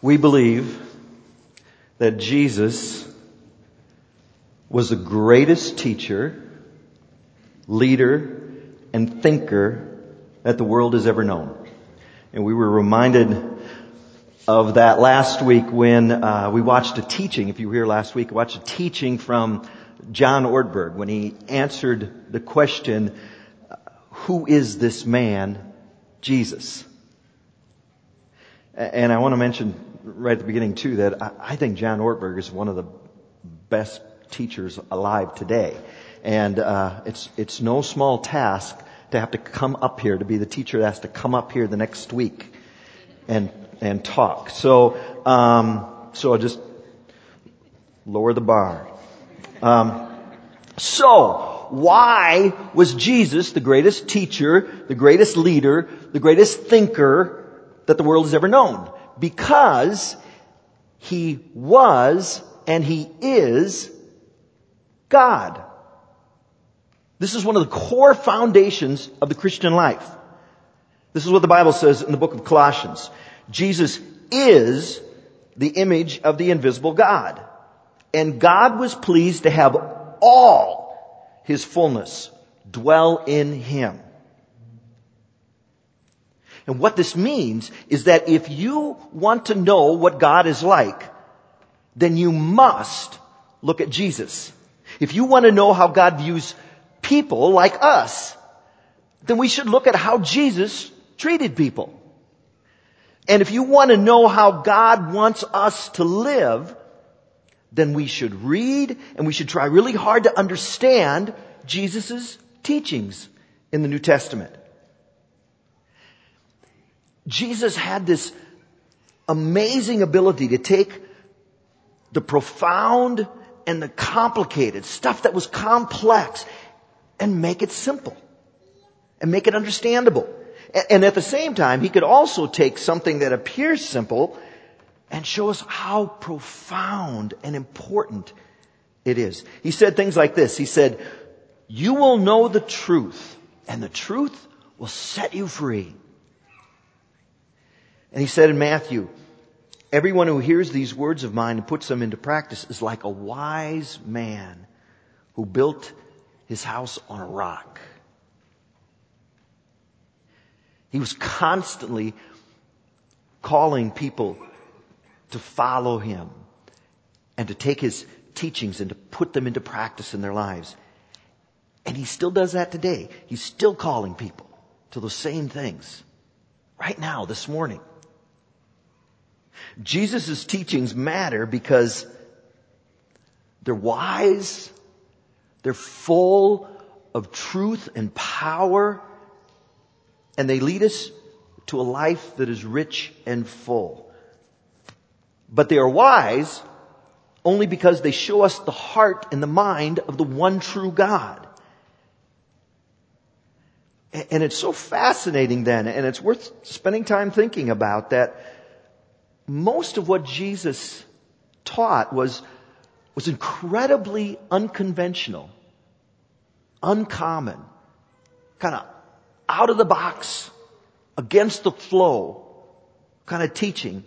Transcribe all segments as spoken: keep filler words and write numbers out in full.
We believe that Jesus was the greatest teacher, leader, and thinker that the world has ever known. And we were reminded of that last week when uh, we watched a teaching, if you were here last week, we watched a teaching from John Ortberg when he answered the question, who is this man, Jesus? And I want to mention right at the beginning, too, that I think John Ortberg is one of the best teachers alive today. And uh it's it's no small task to have to come up here, to be the teacher that has to come up here the next week and and talk. So um so I'll just lower the bar. Um so why was Jesus the greatest teacher, the greatest leader, the greatest thinker that the world has ever known? Because he was and he is God. This is one of the core foundations of the Christian life. This is what the Bible says in the book of Colossians. Jesus is the image of the invisible God. And God was pleased to have all his fullness dwell in him. And what this means is that if you want to know what God is like, then you must look at Jesus. If you want to know how God views people like us, then we should look at how Jesus treated people. And if you want to know how God wants us to live, then we should read and we should try really hard to understand Jesus' teachings in the New Testament. Jesus had this amazing ability to take the profound and the complicated stuff that was complex and make it simple. And make it understandable. And at the same time, he could also take something that appears simple and show us how profound and important it is. He said things like this. He said, "You will know the truth, and the truth will set you free." And he said in Matthew, "Everyone who hears these words of mine and puts them into practice is like a wise man who built his house on a rock." He was constantly calling people to follow him and to take his teachings and to put them into practice in their lives. And he still does that today. He's still calling people to those same things right now, this morning. Jesus' teachings matter because they're wise. They're full of truth and power, and they lead us to a life that is rich and full. But they are wise only because they show us the heart and the mind of the one true God. And it's so fascinating then, and it's worth spending time thinking about, that most of what Jesus taught was was incredibly unconventional, uncommon, kind of out of the box, against the flow kind of teaching.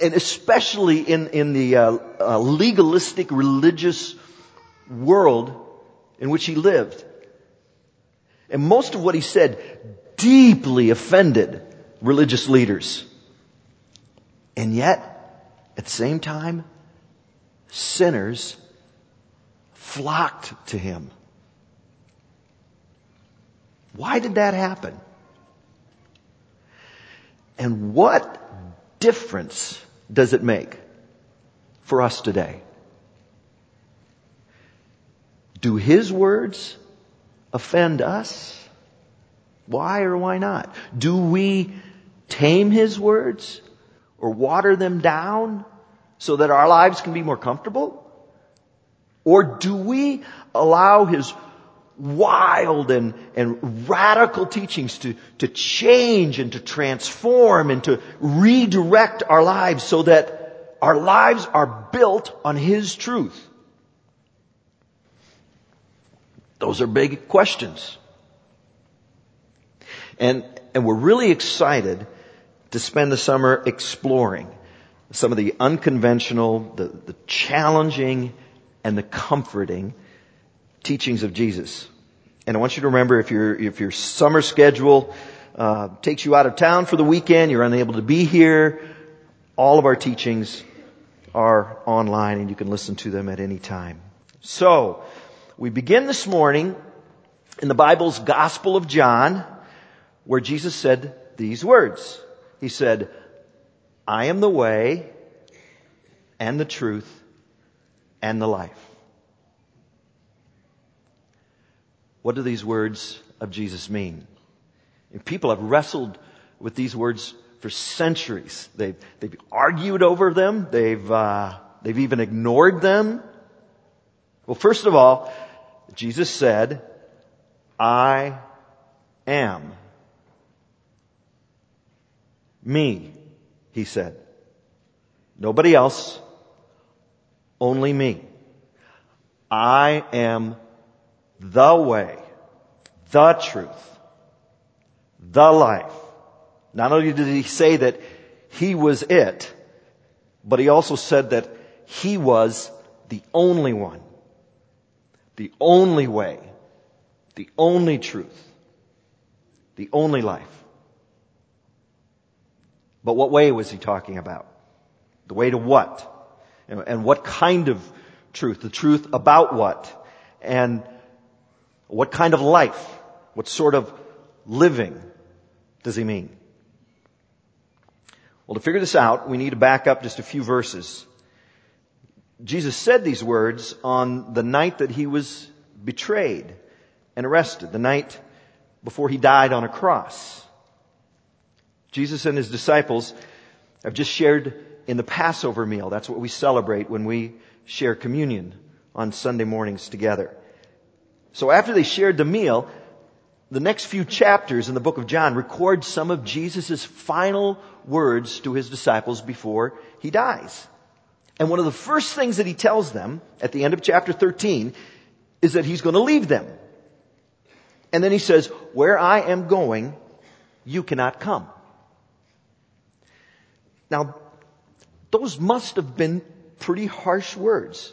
And especially in, in the uh, uh, legalistic religious world in which he lived. And most of what he said deeply offended religious leaders. And yet, at the same time, sinners flocked to him. Why did that happen? And what difference does it make for us today? Do his words offend us? Why or why not? Do we tame his words or water them down so that our lives can be more comfortable? Or do we allow his wild and, and radical teachings to, to change and to transform and to redirect our lives so that our lives are built on his truth? Those are big questions. And, and we're really excited to spend the summer exploring some of the unconventional, the, the challenging, and the comforting teachings of Jesus. And I want you to remember, if your if your summer schedule uh takes you out of town for the weekend, you're unable to be here, all of our teachings are online and you can listen to them at any time. So, we begin this morning in the Bible's Gospel of John, where Jesus said these words. He said, "I am the way and the truth and the life." What do these words of Jesus mean? And people have wrestled with these words for centuries. They've, they've argued over them. They've, uh, they've even ignored them. Well, first of all, Jesus said, "I am." Me, he said. Nobody else. Only me. I am the way, the truth, the life. Not only did he say that he was it, but he also said that he was the only one, the only way, the only truth, the only life. But what way was he talking about? The way to what? And what kind of truth? The truth about what? And what kind of life? What sort of living does he mean? Well, to figure this out, we need to back up just a few verses. Jesus said these words on the night that he was betrayed and arrested, the night before he died on a cross. Jesus and his disciples have just shared in the Passover meal. That's what we celebrate when we share communion on Sunday mornings together. So after they shared the meal, the next few chapters in the book of John record some of Jesus' final words to his disciples before he dies. And one of the first things that he tells them at the end of chapter thirteen is that he's going to leave them. And then he says, "Where I am going, you cannot come." Now, those must have been pretty harsh words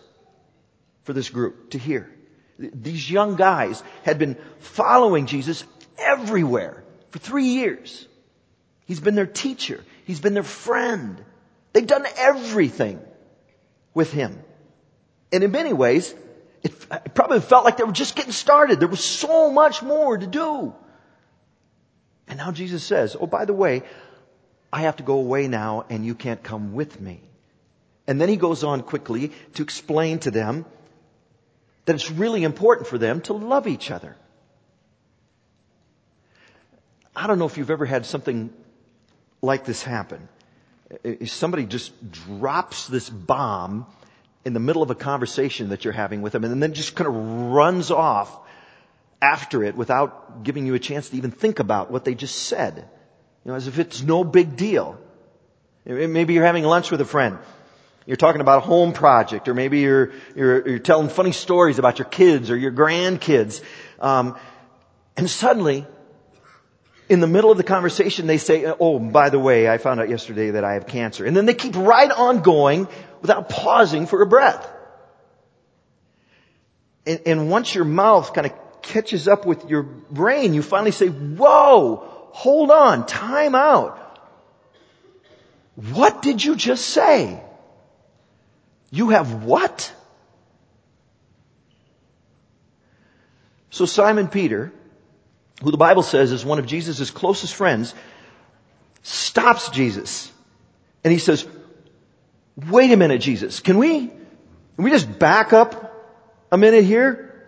for this group to hear. These young guys had been following Jesus everywhere for three years. He's been their teacher. He's been their friend. They've done everything with him. And in many ways, it probably felt like they were just getting started. There was so much more to do. And now Jesus says, "Oh, by the way, I have to go away now and you can't come with me." And then he goes on quickly to explain to them that it's really important for them to love each other. I don't know if you've ever had something like this happen. If somebody just drops this bomb in the middle of a conversation that you're having with them and then just kind of runs off after it without giving you a chance to even think about what they just said. You know, as if it's no big deal. Maybe you're having lunch with a friend. You're talking about a home project, or maybe you're, you're, you're telling funny stories about your kids or your grandkids. Um, and suddenly, in the middle of the conversation, they say, "Oh, by the way, I found out yesterday that I have cancer." And then they keep right on going without pausing for a breath. And, and once your mouth kind of catches up with your brain, you finally say, "Whoa! Hold on, time out. What did you just say? You have what?" So Simon Peter, who the Bible says is one of Jesus' closest friends, stops Jesus. And he says, "Wait a minute, Jesus, can we, can we just back up a minute here?"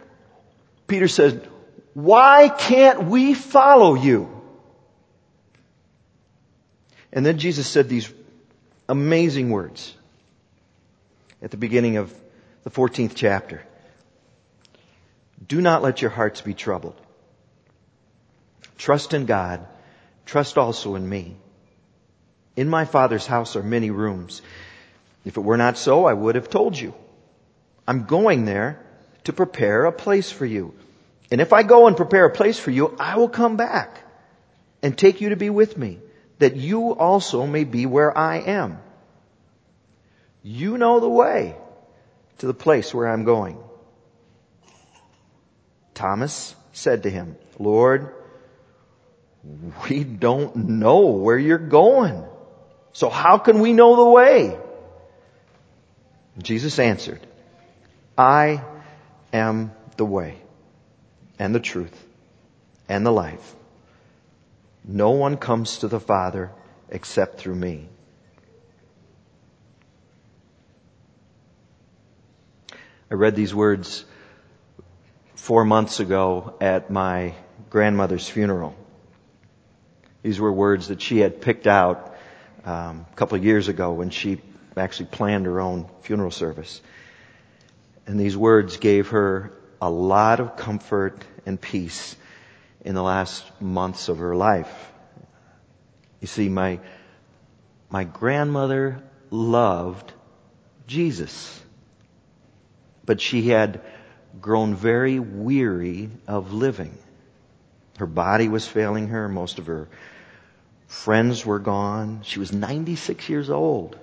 Peter says, "Why can't we follow you?" And then Jesus said these amazing words at the beginning of the fourteenth chapter. "Do not let your hearts be troubled. Trust in God. Trust also in me. In my Father's house are many rooms. If it were not so, I would have told you. I'm going there to prepare a place for you. And if I go and prepare a place for you, I will come back and take you to be with me, that you also may be where I am. You know the way to the place where I'm going." Thomas said to him, "Lord, we don't know where you're going, so how can we know the way?" Jesus answered, "I am the way and the truth and the life. No one comes to the Father except through me." I read these words four months ago at my grandmother's funeral. These were words that she had picked out um, a couple of years ago when she actually planned her own funeral service. And these words gave her a lot of comfort and peace in the last months of her life. You see, my my grandmother loved Jesus, but she had grown very weary of living. Her body was failing her. Most of her friends were gone. She was ninety-six years old.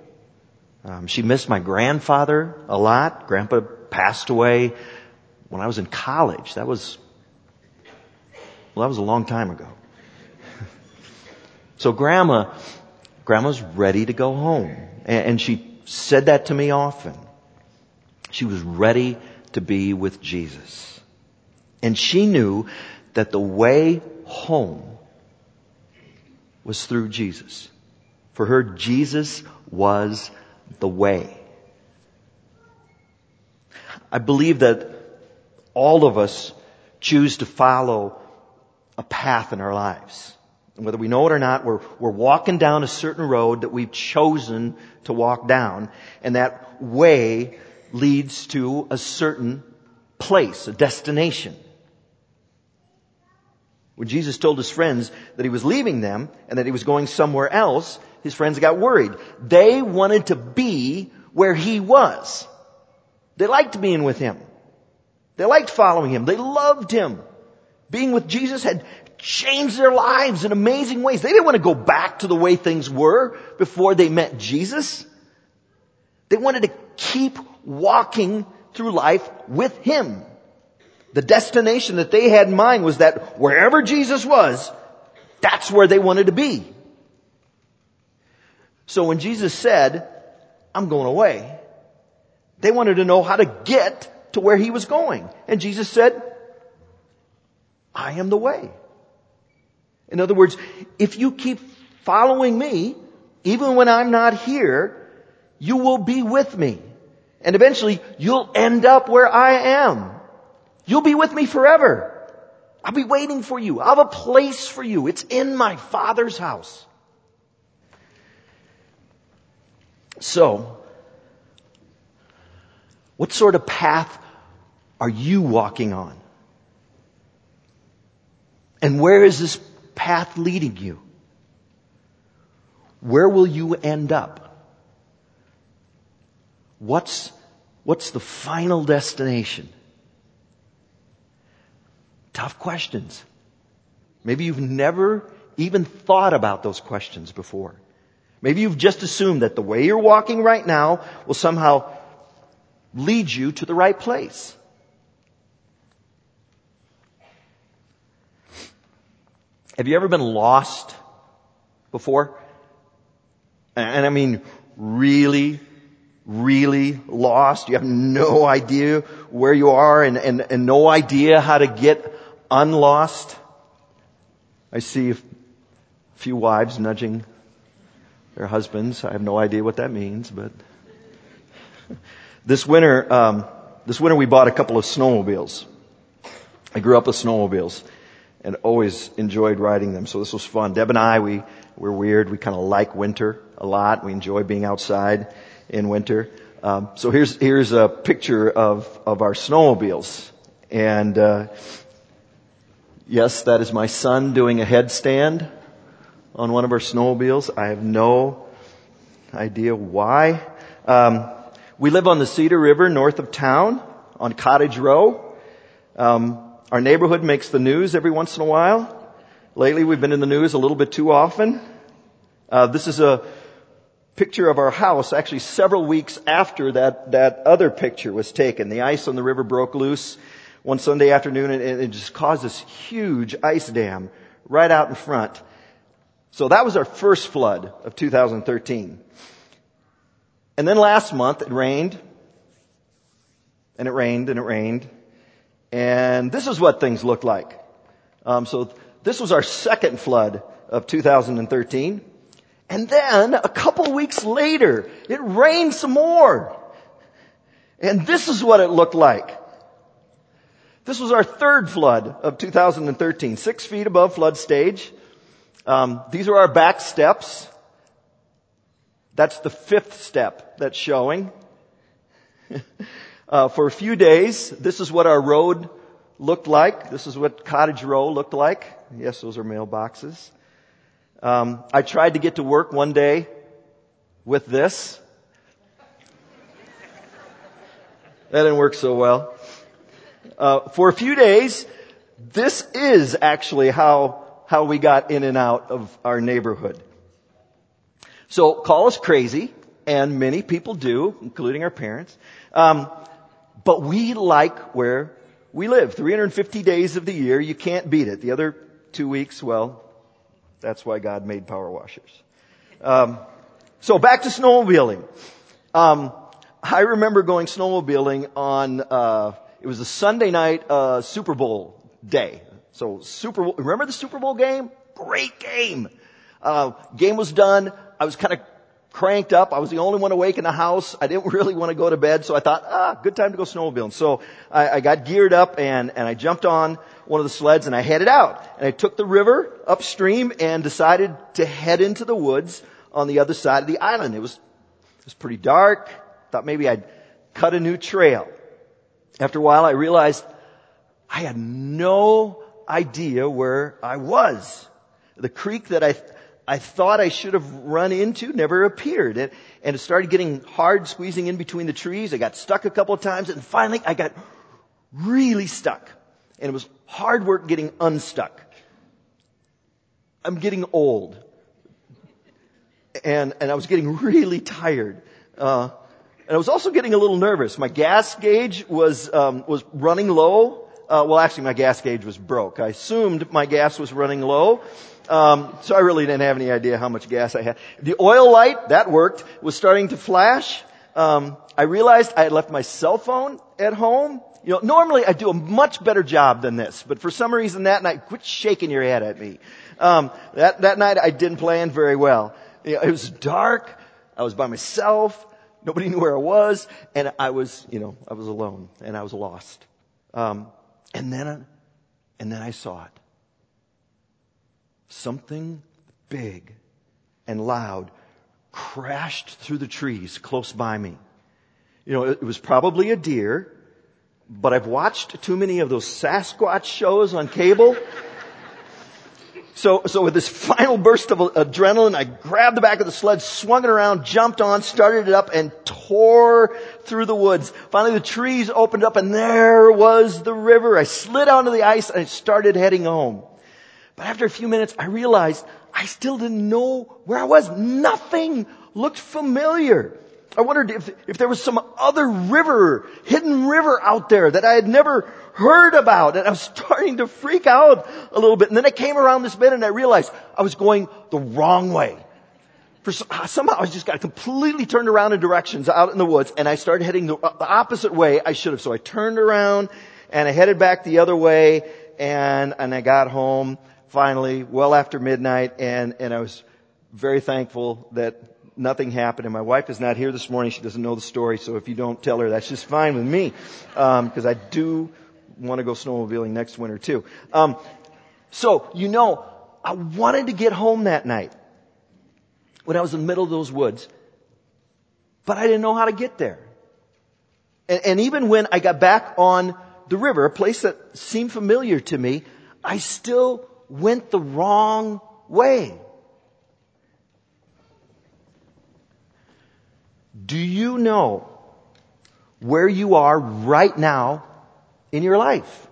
Um, she missed my grandfather a lot. Grandpa passed away when I was in college. That was, well, that was a long time ago. So grandma, grandma's ready to go home. And she said that to me often. She was ready to be with Jesus. And she knew that the way home was through Jesus. For her, Jesus was the way. I believe that all of us choose to follow a path in our lives. And whether we know it or not, we're, we're walking down a certain road that we've chosen to walk down. And that way leads to a certain place, a destination. When Jesus told his friends that he was leaving them and that he was going somewhere else, his friends got worried. They wanted to be where he was. They liked being with him. They liked following him. They loved him. Being with Jesus had changed their lives in amazing ways. They didn't want to go back to the way things were before they met Jesus. They wanted to keep walking through life with him. The destination that they had in mind was that wherever Jesus was, that's where they wanted to be. So when Jesus said, "I'm going away," they wanted to know how to get to where he was going. And Jesus said, "I am the way." In other words, if you keep following me, even when I'm not here, you will be with me. And eventually, you'll end up where I am. You'll be with me forever. I'll be waiting for you. I'll have a place for you. It's in my Father's house. So, what sort of path are you walking on? And where is this path leading you? Where will you end up? What's, what's the final destination? Tough questions. Maybe you've never even thought about those questions before. Maybe you've just assumed that the way you're walking right now will somehow lead you to the right place. Have you ever been lost before? And I mean, really, really lost. You have no idea where you are and, and, and no idea how to get unlost. I see a few wives nudging their husbands. I have no idea what that means, but this winter, um, this winter we bought a couple of snowmobiles. I grew up with snowmobiles and always enjoyed riding them. So this was fun. Deb and I, we, we're weird. We kind of like winter a lot. We enjoy being outside in winter. Um, so here's, here's a picture of, of our snowmobiles. And, uh, yes, that is my son doing a headstand on one of our snowmobiles. I have no idea why. Um, we live on the Cedar River north of town on Cottage Row. Um, our neighborhood makes the news every once in a while. Lately, we've been in the news a little bit too often. Uh, this is a picture of our house actually several weeks after that, that other picture was taken. The ice on the river broke loose one Sunday afternoon, and it just caused this huge ice dam right out in front. So that was our first flood of two thousand thirteen. And then last month it rained, and it rained, and it rained. And this is what things looked like. Um, so this was our second flood of two thousand thirteen. And then a couple weeks later, it rained some more. And this is what it looked like. This was our third flood of two thousand thirteen, six feet above flood stage. Um, these are our back steps. That's the fifth step that's showing. uh, for a few days, this is what our road looked like. This is what Cottage Row looked like. Yes, those are mailboxes. Um, I tried to get to work one day with this. That didn't work so well. Uh, for a few days, this is actually how how we got in and out of our neighborhood. So call us crazy, and many people do, including our parents. Um, but we like where we live. three hundred fifty days of the year, you can't beat it. The other two weeks, well, that's why God made power washers. Um, so back to snowmobiling. Um, I remember going snowmobiling on... Uh, It was a Sunday night uh Super Bowl day. So Super Bowl, remember the Super Bowl game? Great game. Uh, game was done. I was kind of cranked up. I was the only one awake in the house. I didn't really want to go to bed, so I thought, ah, good time to go snowmobiling. So I, I got geared up and, and I jumped on one of the sleds and I headed out. And I took the river upstream and decided to head into the woods on the other side of the island. It was, it was pretty dark. Thought maybe I'd cut a new trail. After a while, I realized I had no idea where I was. The creek that I th- I thought I should have run into never appeared. And, and it started getting hard, squeezing in between the trees. I got stuck a couple of times, and finally I got really stuck. And it was hard work getting unstuck. I'm getting old. And and I was getting really tired. Uh And I was also getting a little nervous. My gas gauge was um, was running low. Uh, well, actually, my gas gauge was broke. I assumed my gas was running low, um, so I really didn't have any idea how much gas I had. The oil light, that worked, was starting to flash. Um, I realized I had left my cell phone at home. You know, normally I do a much better job than this, but for some reason that night, quit shaking your head at me. Um, that that night I didn't plan very well. You know, it was dark. I was by myself. Nobody knew where I was, and I was, you know, I was alone, and I was lost. Um, and then, and then I saw it. Something big and loud crashed through the trees close by me. You know, it, it was probably a deer, but I've watched too many of those Sasquatch shows on cable. So, so with this final burst of adrenaline, I grabbed the back of the sled, swung it around, jumped on, started it up, and tore through the woods. Finally, the trees opened up, and there was the river. I slid onto the ice, and I started heading home. But after a few minutes, I realized I still didn't know where I was. Nothing looked familiar. I wondered if, if there was some other river, hidden river out there that I had never heard about. And I was starting to freak out a little bit. And then I came around this bend and I realized I was going the wrong way. For some, somehow I just got completely turned around in directions out in the woods. And I started heading the, the opposite way I should have. So I turned around and I headed back the other way. And, and I got home finally well after midnight. And, and I was very thankful that nothing happened, and my wife is not here this morning. She doesn't know the story, so if you don't tell her, that's just fine with me, um, because I do want to go snowmobiling next winter too. Um, so, you know, I wanted to get home that night when I was in the middle of those woods, but I didn't know how to get there. And, and even when I got back on the river, a place that seemed familiar to me, I still went the wrong way. Do you know where you are right now in your life?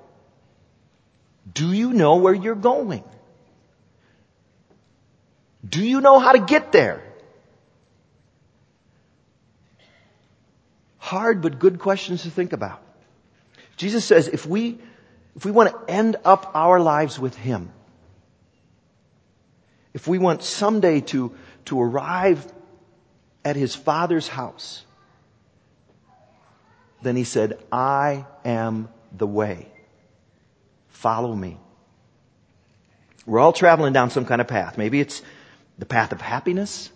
Do you know where you're going? Do you know how to get there? hard but good questions to think about. Jesus says if we if we want to end up our lives with Him, if we want someday to to arrive at His Father's house, then He said, I am the way. Follow me. We're all traveling down some kind of path. Maybe it's the path of happiness.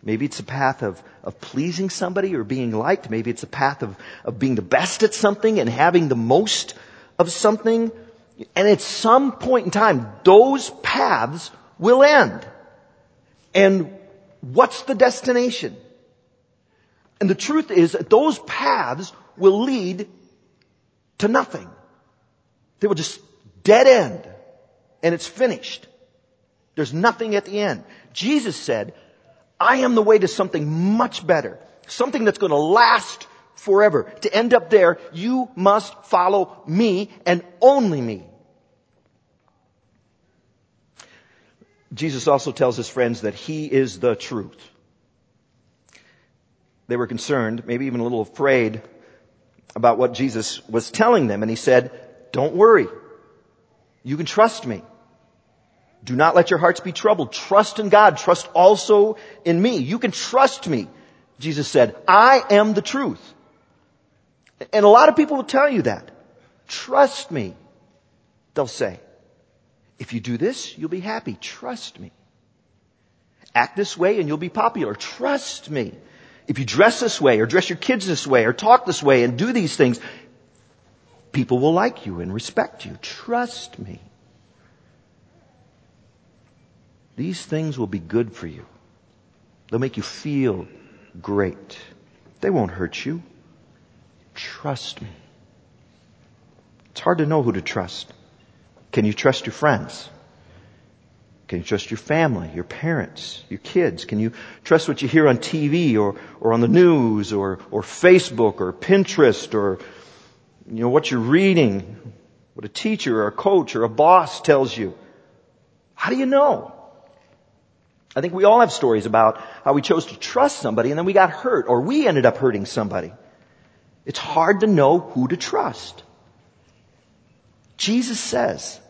Maybe it's the path of, of pleasing somebody or being liked. Maybe it's the path of, of being the best at something and having the most of something. And at some point in time, those paths will end. And what's the destination? And the truth is that those paths will lead to nothing. They will just dead end. And it's finished. There's nothing at the end. Jesus said, I am the way to something much better. Something that's going to last forever. To end up there, you must follow me and only me. Jesus also tells his friends that he is the truth. They were concerned, maybe even a little afraid, about what Jesus was telling them. And he said, don't worry. You can trust me. Do not let your hearts be troubled. Trust in God. Trust also in me. You can trust me. Jesus said, I am the truth. And a lot of people will tell you that. Trust me. They'll say, if you do this, you'll be happy. Trust me. Act this way and you'll be popular. Trust me. If you dress this way or dress your kids this way or talk this way and do these things, people will like you and respect you. Trust me. These things will be good for you. They'll make you feel great. They won't hurt you. Trust me. It's hard to know who to trust. Can you trust your friends? Can you trust your family, your parents, your kids? Can you trust what you hear on T V or, or on the news or, or Facebook or Pinterest or, you know, what you're reading, what a teacher or a coach or a boss tells you? How do you know? I think we all have stories about how we chose to trust somebody and then we got hurt or we ended up hurting somebody. It's hard to know who to trust. Jesus says,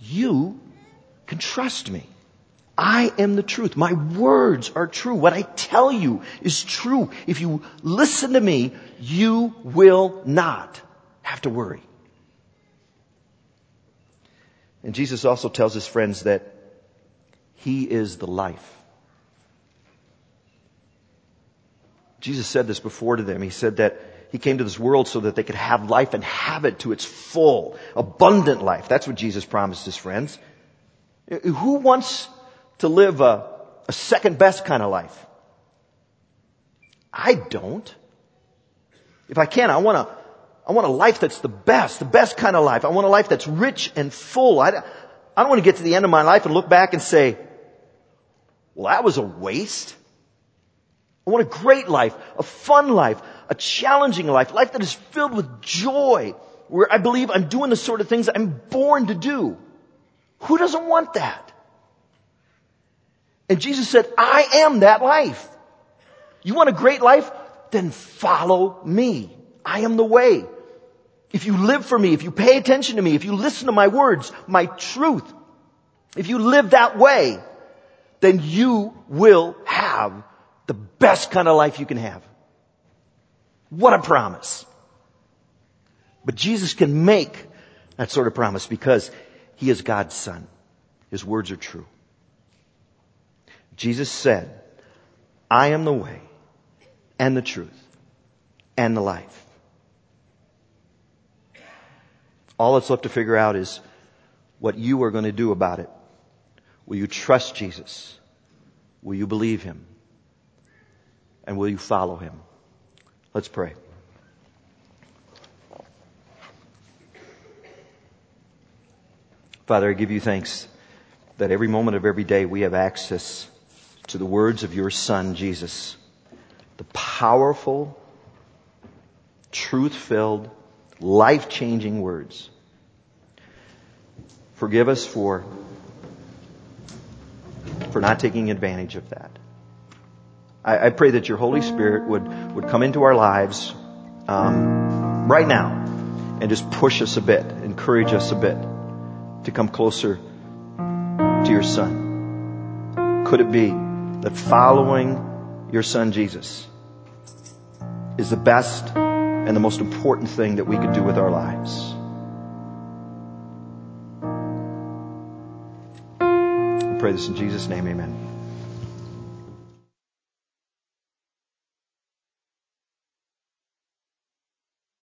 you can trust me. I am the truth. My words are true. What I tell you is true. If you listen to me, you will not have to worry. And Jesus also tells his friends that He is the life. Jesus said this before to them. He said that He came to this world so that they could have life and have it to its full, abundant life. That's what Jesus promised His friends. Who wants to live a, a second best kind of life? I don't. If I can, I want to, I want a life that's the best, the best kind of life. I want a life that's rich and full. I, I don't want to get to the end of my life and look back and say, well, that was a waste. I want a great life, a fun life, a challenging life, life that is filled with joy, where I believe I'm doing the sort of things I'm born to do. Who doesn't want that? And Jesus said, I am that life. You want a great life? Then follow me. I am the way. If you live for me, if you pay attention to me, if you listen to my words, my truth, if you live that way, then you will have the best kind of life you can have. What a promise. But Jesus can make that sort of promise because He is God's Son. His words are true. Jesus said, I am the way and the truth and the life. All that's left to figure out is what you are going to do about it. Will you trust Jesus? Will you believe Him? And will you follow Him? Let's pray. Father, I give you thanks that every moment of every day we have access to the words of your Son, Jesus. The powerful, truth-filled, life-changing words. Forgive us for, for not taking advantage of that. I, I pray that your Holy Spirit would, would come into our lives um, right now and just push us a bit, encourage us a bit to come closer to your Son? Could it be that following your Son Jesus is the best and the most important thing that we could do with our lives? I pray this in Jesus' name, amen.